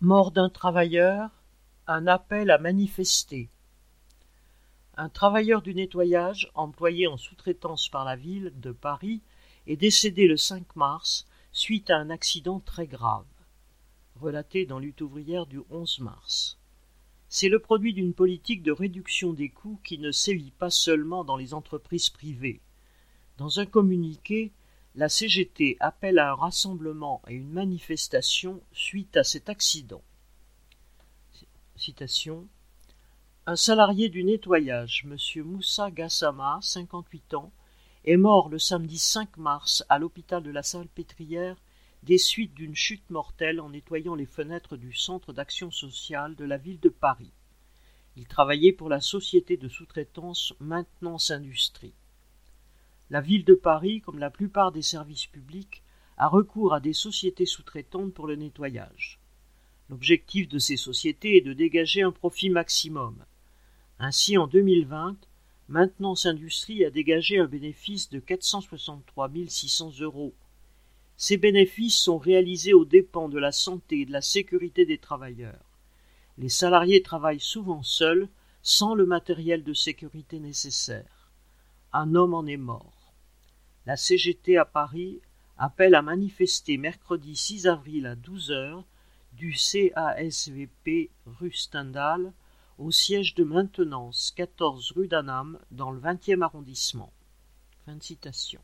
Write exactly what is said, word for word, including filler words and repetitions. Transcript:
Mort d'un travailleur, un appel à manifester. Un travailleur du nettoyage, employé en sous-traitance par la ville de Paris, est décédé le cinq mars suite à un accident très grave, relaté dans Lutte ouvrière du onze mars. C'est le produit d'une politique de réduction des coûts qui ne sévit pas seulement dans les entreprises privées. Dans un communiqué, la C G T appelle à un rassemblement et une manifestation suite à cet accident. Citation. Un salarié du nettoyage, M. Moussa Gassama, cinquante-huit ans, est mort le samedi cinq mars à l'hôpital de la Salpêtrière des suites d'une chute mortelle en nettoyant les fenêtres du centre d'action sociale de la ville de Paris. Il travaillait pour la société de sous-traitance Maintenance Industrie. La ville de Paris, comme la plupart des services publics, a recours à des sociétés sous-traitantes pour le nettoyage. L'objectif de ces sociétés est de dégager un profit maximum. Ainsi, en deux mille vingt, Maintenance Industrie a dégagé un bénéfice de quatre cent soixante-trois mille six cents euros. Ces bénéfices sont réalisés aux dépens de la santé et de la sécurité des travailleurs. Les salariés travaillent souvent seuls, sans le matériel de sécurité nécessaire. Un homme en est mort. La C G T à Paris appelle à manifester mercredi six avril à douze heures du C A S V P rue Stendhal au siège de maintenance quatorze rue d'Anham dans le vingtième arrondissement. Fin de citation.